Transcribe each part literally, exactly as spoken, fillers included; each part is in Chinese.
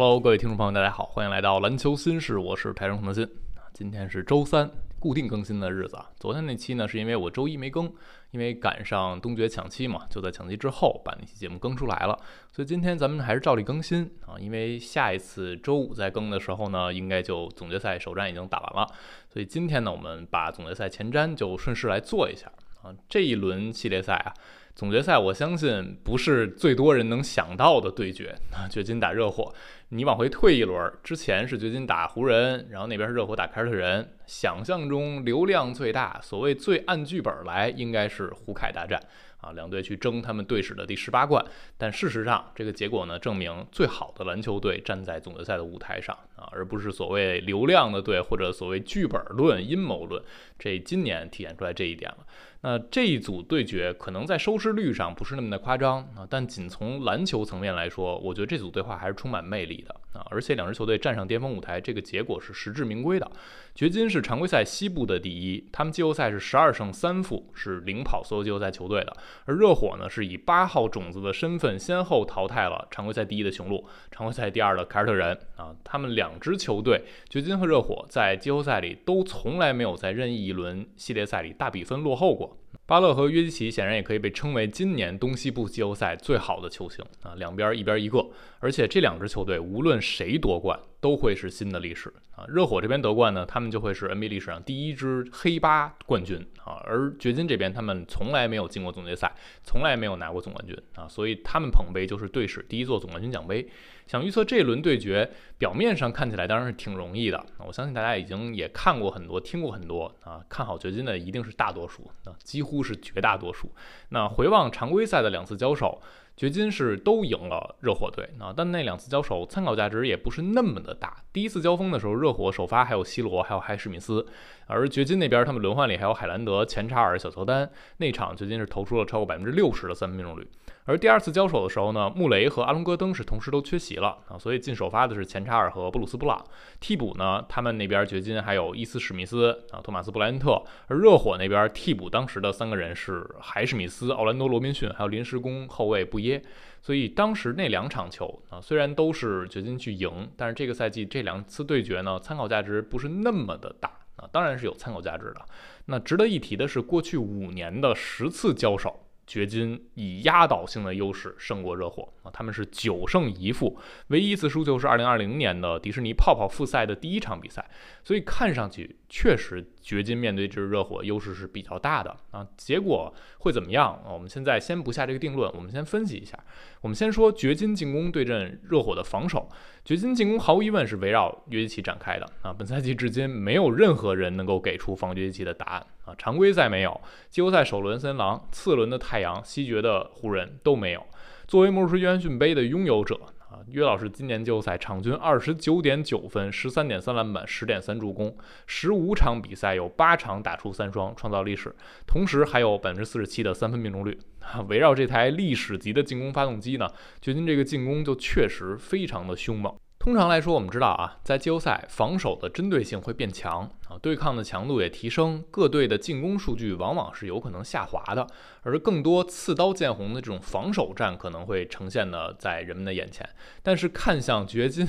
Hello， 各位听众朋友，大家好，欢迎来到篮球新事，我是台中孔德新。今天是周三，固定更新的日子啊。昨天那期呢，是因为我周一没更，因为赶上东决抢七嘛，就在抢七之后把那期节目更出来了。所以今天咱们还是照例更新啊，因为下一次周五再更的时候呢，应该就总决赛首战已经打完了。所以今天呢，我们把总决赛前瞻就顺势来做一下啊。这一轮系列赛啊。总决赛，我相信不是最多人能想到的对决。掘金打热火，你往回退一轮，之前是掘金打湖人，然后那边是热火打凯尔特人。想象中流量最大，所谓最按剧本来，应该是湖凯大战啊，两队去争他们队史的第十八冠。但事实上，这个结果呢，证明最好的篮球队站在总决赛的舞台上啊，而不是所谓流量的队或者所谓剧本论、阴谋论。这今年体现出来这一点了。那这一组对决可能在收视率上不是那么的夸张啊，但仅从篮球层面来说，我觉得这组对话还是充满魅力的啊。而且两支球队站上巅峰舞台，这个结果是实至名归的。掘金是常规赛西部的第一，他们季后赛是十二胜三负，是领跑所有季后赛球队的。而热火呢，是以八号种子的身份先后淘汰了常规赛第一的雄鹿，常规赛第二的凯尔特人啊。他们两支球队，掘金和热火，在季后赛里都从来没有在任意一轮系列赛里大比分落后过。巴勒和约基奇显然也可以被称为今年东西部季后赛最好的球星啊，两边一边一个，而且这两支球队无论谁夺冠都会是新的历史啊。热火这边夺冠呢，他们就会是 N B A 历史上第一支黑八冠军啊，而掘金这边他们从来没有进过总决赛，从来没有拿过总冠军啊，所以他们捧杯就是队史第一座总冠军奖杯。想预测这一轮对决，表面上看起来当然是挺容易的，我相信大家已经也看过很多、听过很多啊，看好掘金的一定是大多数啊，几乎是绝大多数。那回望常规赛的两次交手，掘金是都赢了热火队啊，但那两次交手参考价值也不是那么的大。第一次交锋的时候，热火首发还有西罗，还有海史密斯，而掘金那边他们轮换里还有海兰德、前查尔、小乔丹。那场掘金是投出了超过百分之六十的三分命中率。而第二次交手的时候呢，穆雷和阿隆戈登是同时都缺席了啊，所以进首发的是前查尔和布鲁斯布朗。替补呢，他们那边掘金还有伊斯史密斯啊、托马斯布莱恩特，而热火那边替补当时的三个人是海史密斯、奥兰多罗宾逊，还有临时工后卫布耶。所以当时那两场球啊，虽然都是掘金去赢，但是这个赛季这两次对决呢，参考价值不是那么的大啊，当然是有参考价值的。那值得一提的是，过去五年的十次交手，掘金以压倒性的优势胜过热火啊，他们是九胜一负，唯一一次输球是二零二零年的迪士尼泡泡复赛的第一场比赛。所以看上去确实掘金面对这支热火优势是比较大的啊，结果会怎么样啊？我们现在先不下这个定论，我们先分析一下。我们先说掘金进攻对阵热火的防守。掘金进攻毫无疑问是围绕约基奇展开的啊，本赛季至今没有任何人能够给出防约基奇的答案啊，常规赛没有，季后赛首轮森林狼，次轮的太阳，西决的湖人都没有。作为魔术师约翰逊杯的拥有者。啊，约老师今年季后赛场均二十九点九分、十三点三篮板、十点三助攻，十五场比赛有八场打出三双，创造历史。同时还有百分之四十七的三分命中率。啊，围绕这台历史级的进攻发动机呢，掘金这个进攻就确实非常的凶猛。通常来说，我们知道啊，在季后赛防守的针对性会变强啊，对抗的强度也提升，各队的进攻数据往往是有可能下滑的，而更多刺刀见红的这种防守战可能会呈现的在人们的眼前。但是看向掘金，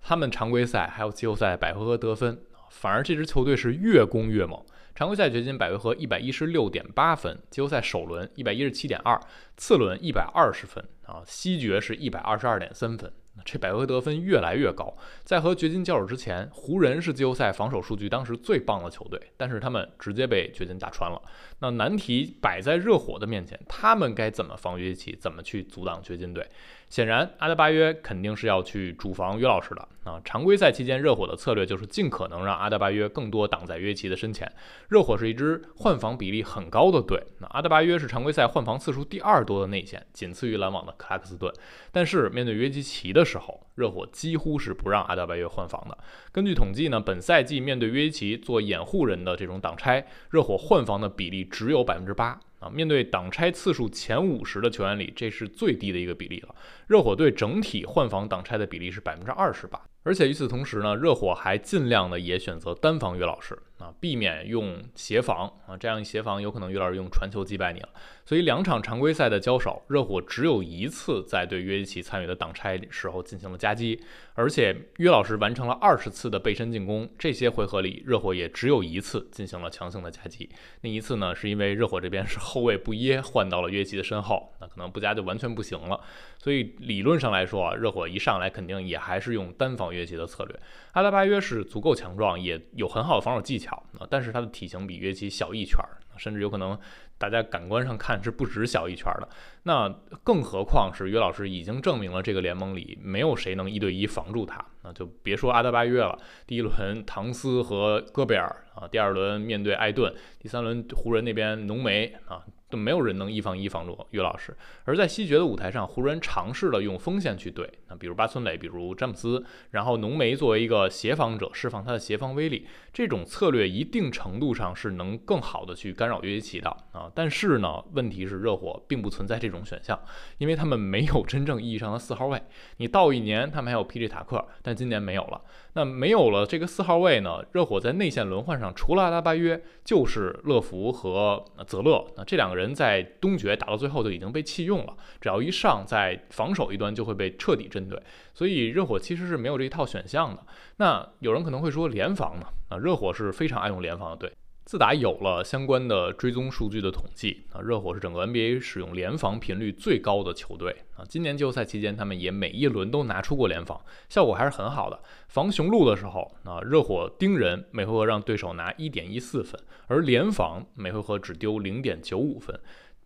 他们常规赛还有季后赛百回合得分，反而这支球队是越攻越猛。常规赛掘金百回合 一百一十六点八 分，季后赛首轮 一百一十七点二， 次轮一百二十分啊，西决是 一百二十二点三 分。这百回合得分越来越高。在和掘金交手之前，湖人是季后赛防守数据当时最棒的球队，但是他们直接被掘金打穿了。那难题摆在热火的面前，他们该怎么防约基奇，怎么去阻挡掘金队？显然，阿德巴约肯定是要去主防约老师的啊。常规赛期间，热火的策略就是尽可能让阿德巴约更多挡在约基奇的身前。热火是一支换防比例很高的队，那阿德巴约是常规赛换防次数第二多的内线，仅次于篮网的克拉克斯顿。但是面对约基奇的时候，热火几乎是不让阿德巴约换防的。根据统计呢，本赛季面对约基奇做掩护人的这种挡拆，热火换防的比例只有百分之八。啊，面对挡拆次数前五十的球员里，这是最低的一个比例了。热火队整体换防挡拆的比例是百分之二十八，而且与此同时呢，热火还尽量的也选择单防约老师啊，避免用协防啊，这样协防有可能有点用传球击败你了。所以两场常规赛的交手，热火只有一次在对约基奇参与的挡拆时候进行了夹击，而且约老师完成了二十次的背身进攻，这些回合里热火也只有一次进行了强行的夹击。那一次呢，是因为热火这边是后卫布耶换到了约基奇的身后，那可能不加就完全不行了。所以理论上来说啊，热火一上来肯定也还是用单防约基奇的策略。阿达巴约是足够强壮，也有很好的防守技巧。但是他的体型比约基奇小一圈，甚至有可能大家感官上看是不止小一圈的。那更何况是约老师已经证明了这个联盟里没有谁能一对一防住他，那就别说阿德巴约了，第一轮唐斯和戈贝尔啊，第二轮面对艾顿，第三轮湖人那边浓眉啊，都没有人能一防一防住约老师。而在西决的舞台上，湖人尝试了用锋线去对，那比如八村垒，比如詹姆斯，然后浓眉作为一个协防者释放他的协防威力，这种策略一定程度上是能更好的去干扰约基奇的啊。但是呢，问题是热火并不存在这种选项，因为他们没有真正意义上的四号位。你到一年他们还有 P J 塔克，但今年没有了。那没有了这个四号位呢，热火在内线轮换上除了阿达巴约就是乐福和泽勒，那这两个人人在东决打到最后就已经被弃用了，只要一上在防守一端就会被彻底针对，所以热火其实是没有这一套选项的。那有人可能会说联防呢？啊，热火是非常爱用联防的队。自打有了相关的追踪数据的统计啊，热火是整个 N B A 使用联防频率最高的球队啊。今年季后赛期间，他们也每一轮都拿出过联防，效果还是很好的。防雄鹿的时候啊，热火盯人每回合让对手拿 一点一四 分，而联防每回合只丢 零点九五 分。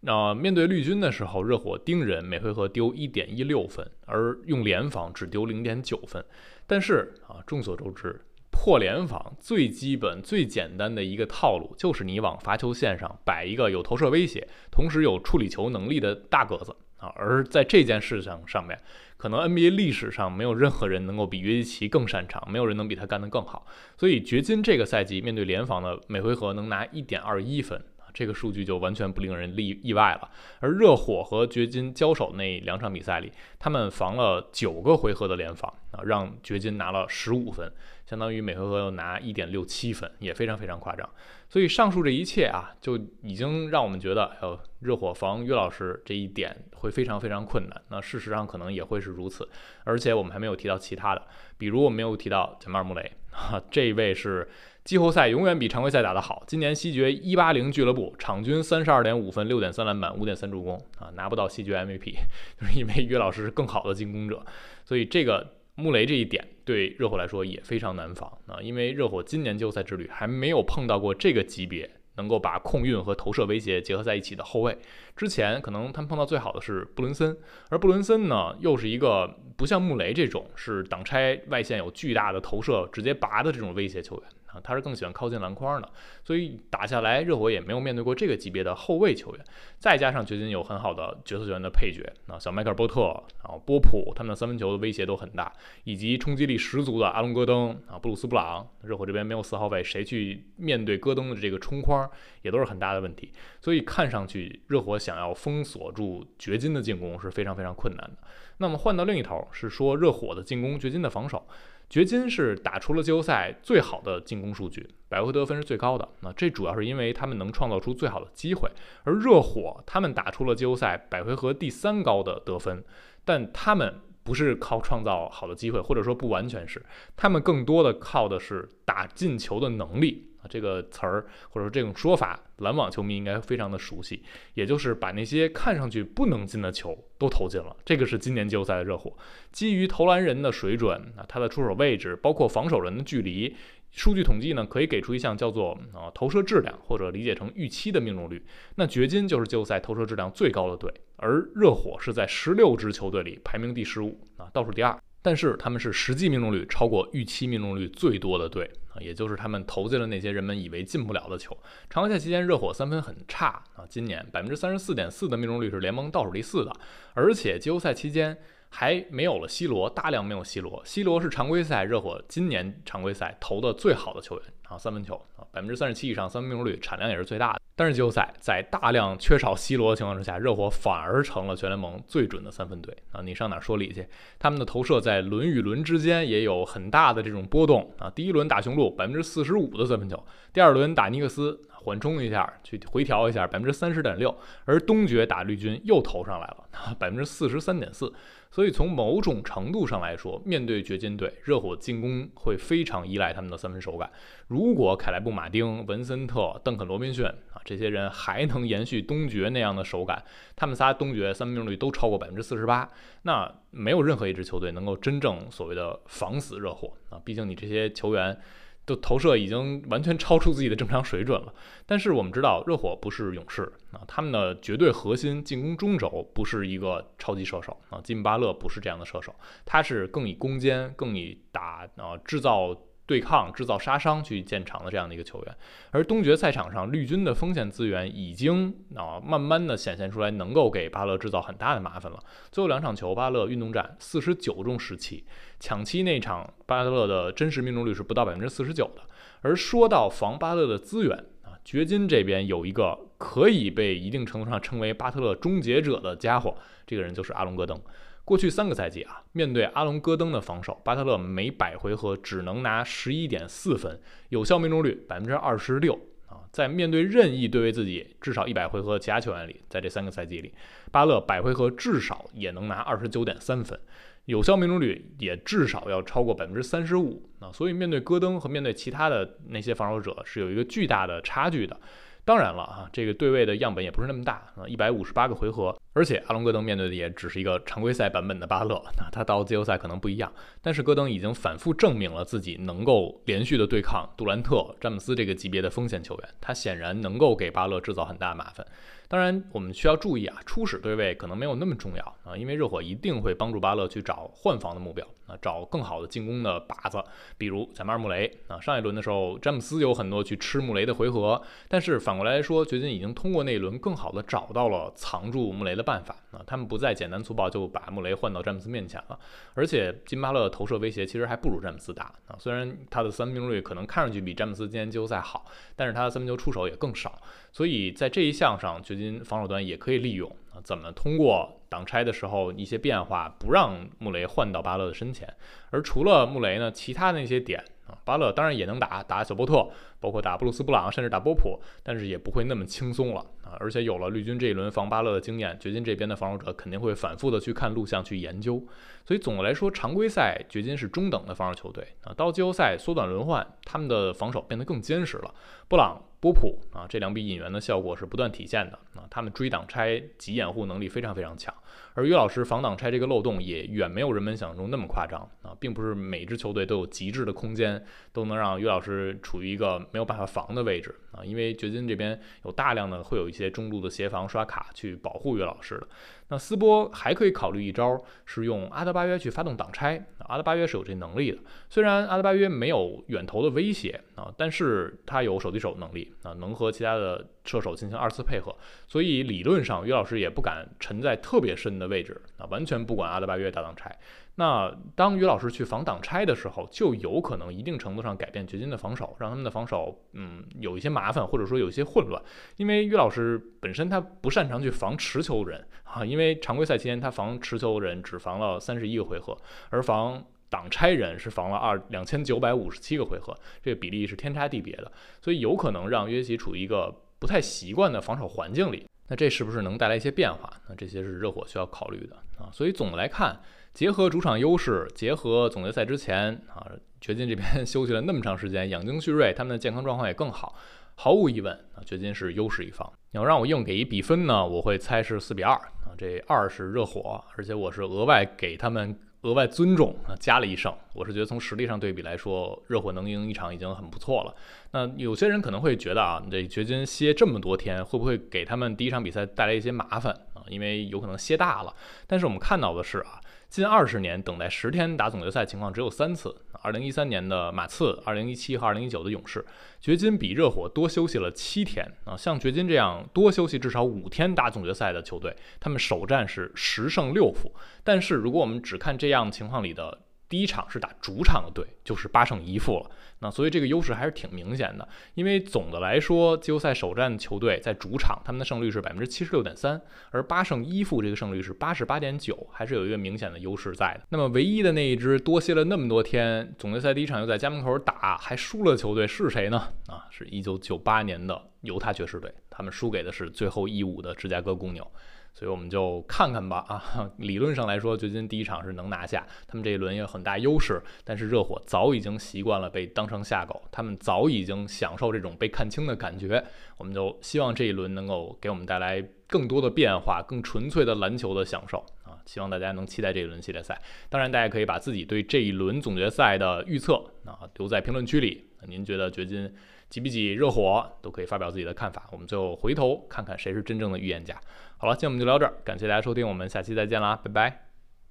那、呃、面对绿军的时候，热火盯人每回合丢 一点一六 分，而用联防只丢 零点九 分。但是啊，众所周知，破联防最基本最简单的一个套路就是你往罚球线上摆一个有投射威胁同时有处理球能力的大个子啊，而在这件事上上面，可能 N B A 历史上没有任何人能够比约基奇更擅长，没有人能比他干得更好。所以掘金这个赛季面对联防的每回合能拿 一点二一 分，这个数据就完全不令人意外了。而热火和掘金交手那两场比赛里，他们防了九个回合的联防啊，让掘金拿了十五分，相当于每回合要拿 一点六七 分，也非常非常夸张。所以上述这一切啊，就已经让我们觉得，哎呦，热火防约老师这一点会非常非常困难。那事实上可能也会是如此。而且我们还没有提到其他的，比如我们没有提到贾马尔·穆雷啊，这一位是季后赛永远比常规赛打得好。今年西决一百八十俱乐部场均 三十二点五 分， 六点三 篮板， 五点三 助攻啊，拿不到西决 M V P 就是因为约老师是更好的进攻者。所以这个穆雷这一点对热火来说也非常难防啊，因为热火今年季后赛之旅还没有碰到过这个级别能够把控运和投射威胁结合在一起的后卫。之前可能他们碰到最好的是布伦森，而布伦森呢又是一个不像穆雷这种是挡拆外线有巨大的投射直接拔的这种威胁球员啊，他是更喜欢靠近篮筐的，所以打下来热火也没有面对过这个级别的后卫球员。再加上掘金有很好的角色球员的配角啊，小迈克尔·波特啊、波普，他们的三分球的威胁都很大，以及冲击力十足的阿隆·戈登啊、布鲁斯·布朗。热火这边没有四号位，谁去面对戈登的这个冲框也都是很大的问题。所以看上去热火想要封锁住掘金的进攻是非常非常困难的。那么换到另一头是说热火的进攻，掘金的防守。掘金是打出了季后赛最好的进攻数据，百回得分是最高的，那这主要是因为他们能创造出最好的机会。而热火他们打出了季后赛百回合第三高的得分，但他们不是靠创造好的机会，或者说不完全是，他们更多的靠的是打进球的能力。这个词儿或者说这种说法，篮网球迷应该非常的熟悉，也就是把那些看上去不能进的球都投进了。这个是今年季后赛的热火，基于投篮人的水准啊，他的出手位置，包括防守人的距离。数据统计呢，可以给出一项叫做啊投射质量，或者理解成预期的命中率。那掘金就是季后赛投射质量最高的队，而热火是在十六支球队里排名第十五啊，倒数第二。但是他们是实际命中率超过预期命中率最多的队，也就是他们投进了那些人们以为进不了的球。常规赛期间，热火三分很差啊，今年 百分之三十四点四 的命中率是联盟倒数第四的，而且季后赛期间还没有了 C 罗，大量没有 C 罗。C 罗是常规赛热火今年常规赛投的最好的球员啊，三分球啊，百分之三十七以上三分命中率，产量也是最大的。但是季后赛在大量缺少 C 罗的情况之下，热火反而成了全联盟最准的三分队啊！你上哪说理去？他们的投射在轮与轮之间也有很大的这种波动啊！第一轮打雄鹿百分之四十五的三分球，第二轮打尼克斯缓冲一下，去回调一下百分之三十点六，而东决打绿军又投上来了百分之四十三点四。所以从某种程度上来说，面对掘金队，热火进攻会非常依赖他们的三分手感。如果凯莱布马丁、文森特、邓肯罗宾逊啊这些人还能延续东决那样的手感，他们仨东决三分命中率都超过百分之四十八，那没有任何一支球队能够真正所谓的防死热火啊！毕竟你这些球员都投射已经完全超出自己的正常水准了。但是我们知道，热火不是勇士啊，他们的绝对核心进攻中轴不是一个超级射手啊，金巴勒不是这样的射手，他是更以攻坚、更以打啊制造对抗、制造杀伤去建场的这样的一个球员。而东决赛场上，绿军的锋线资源已经啊慢慢的显现出来，能够给巴勒制造很大的麻烦了。最后两场球，巴勒运动战四十九中十七，抢七那场巴勒的真实命中率是不到百分之四十九的。而说到防巴勒的资源啊，掘金这边有一个可以被一定程度上称为巴特勒终结者的家伙，这个人就是阿隆戈登。过去三个赛季啊，面对阿隆戈登的防守，巴特勒每百回合只能拿 十一点四 分，有效命中率 百分之二十六 啊。在面对任意对位自己至少一百回合其他球员里，在这三个赛季里，巴勒百回合至少也能拿 二十九点三 分，有效命中率也至少要超过 百分之三十五 啊。所以面对戈登和面对其他的那些防守者是有一个巨大的差距的。当然了啊，这个对位的样本也不是那么大啊，一百五十八个回合，而且阿隆戈登面对的也只是一个常规赛版本的巴勒，那他到季后赛可能不一样。但是戈登已经反复证明了自己能够连续的对抗杜兰特、詹姆斯这个级别的锋线球员，他显然能够给巴勒制造很大的麻烦。当然，我们需要注意啊，初始对位可能没有那么重要啊，因为热火一定会帮助巴勒去找换防的目标啊，找更好的进攻的靶子，比如贾马尔·穆雷啊。上一轮的时候，詹姆斯有很多去吃穆雷的回合，但是反过来说，掘金已经通过那一轮更好的找到了藏住穆雷的办法啊，他们不再简单粗暴就把穆雷换到詹姆斯面前了。而且金巴勒投射威胁其实还不如詹姆斯大啊，虽然他的三分命中率可能看上去比詹姆斯今年季后赛好，但是他的三分球出手也更少，所以在这一项上，掘金防守端也可以利用啊，怎么通过挡拆的时候一些变化，不让穆雷换到巴勒的身前。而除了穆雷呢，其他那些点啊，巴勒当然也能打，打小波特，包括打布鲁斯布朗，甚至打波普，但是也不会那么轻松了啊。而且有了绿军这一轮防巴勒的经验，掘金这边的防守者肯定会反复的去看录像去研究。所以总的来说，常规赛掘金是中等的防守球队啊，到季后赛缩短轮换，他们的防守变得更坚实了。布朗、波普啊，这两笔引援的效果是不断体现的啊，他们追挡拆、及掩护能力非常非常强，而约老师防挡拆这个漏洞也远没有人们想象中那么夸张啊，并不是每支球队都有极致的空间，都能让约老师处于一个没有办法防的位置啊，因为掘金这边有大量的会有一些中路的协防刷卡去保护约老师的。那斯波还可以考虑一招，是用阿德巴约去发动挡拆。阿德巴约是有这能力的，虽然阿德巴约没有远投的威胁啊，但是他有手递手能力啊，能和其他的射手进行二次配合，所以理论上约老师也不敢沉在特别深的位置啊，完全不管阿德巴约打挡拆。那当约老师去防挡拆的时候，就有可能一定程度上改变掘金的防守，让他们的防守嗯有一些麻烦，或者说有一些混乱。因为约老师本身他不擅长去防持球人啊，因为常规赛期间他防持球人只防了三十一个回合，而防挡拆人是防了二两千九百五十七个回合，这个比例是天差地别的，所以有可能让约基奇处于一个不太习惯的防守环境里。那这是不是能带来一些变化？那这些是热火需要考虑的啊。所以总的来看，结合主场优势，结合总决赛之前啊，掘金这边休息了那么长时间，养精蓄锐，他们的健康状况也更好。毫无疑问啊，掘金是优势一方。你要让我硬给一比分呢，我会猜是四比二啊，这二是热火，而且我是额外给他们额外尊重啊，加了一胜。我是觉得从实力上对比来说，热火能赢一场已经很不错了。那有些人可能会觉得啊，这掘金歇这么多天，会不会给他们第一场比赛带来一些麻烦？啊，因为有可能歇大了。但是我们看到的是啊，近二十年等待十天打总决赛情况只有三次：二零一三年的马刺、二零一七和二零一九的勇士。掘金比热火多休息了七天啊，像掘金这样多休息至少五天打总决赛的球队，他们首战是十胜六负。但是如果我们只看这样情况里的第一场是打主场的队，就是八胜一负了。那所以这个优势还是挺明显的，因为总的来说，季后赛首战球队在主场他们的胜率是 百分之七十六点三， 而八胜一负这个胜率是 百分之八十八点九， 还是有一个明显的优势在的。那么唯一的那一支多歇了那么多天，总决赛第一场又在家门口打还输了球队是谁呢？啊，是一九九八年的犹他爵士队，他们输给的是最后一舞的芝加哥公牛。所以我们就看看吧啊，理论上来说，掘金第一场是能拿下，他们这一轮也有很大优势。但是热火早已经习惯了被当成下狗，他们早已经享受这种被看清的感觉。我们就希望这一轮能够给我们带来更多的变化，更纯粹的篮球的享受啊！希望大家能期待这一轮系列赛。当然，大家可以把自己对这一轮总决赛的预测啊留在评论区里。您觉得掘金几比几热火，都可以发表自己的看法，我们最后回头看看谁是真正的预言家。好了，今天我们就聊这儿，感谢大家收听，我们下期再见啦，拜拜。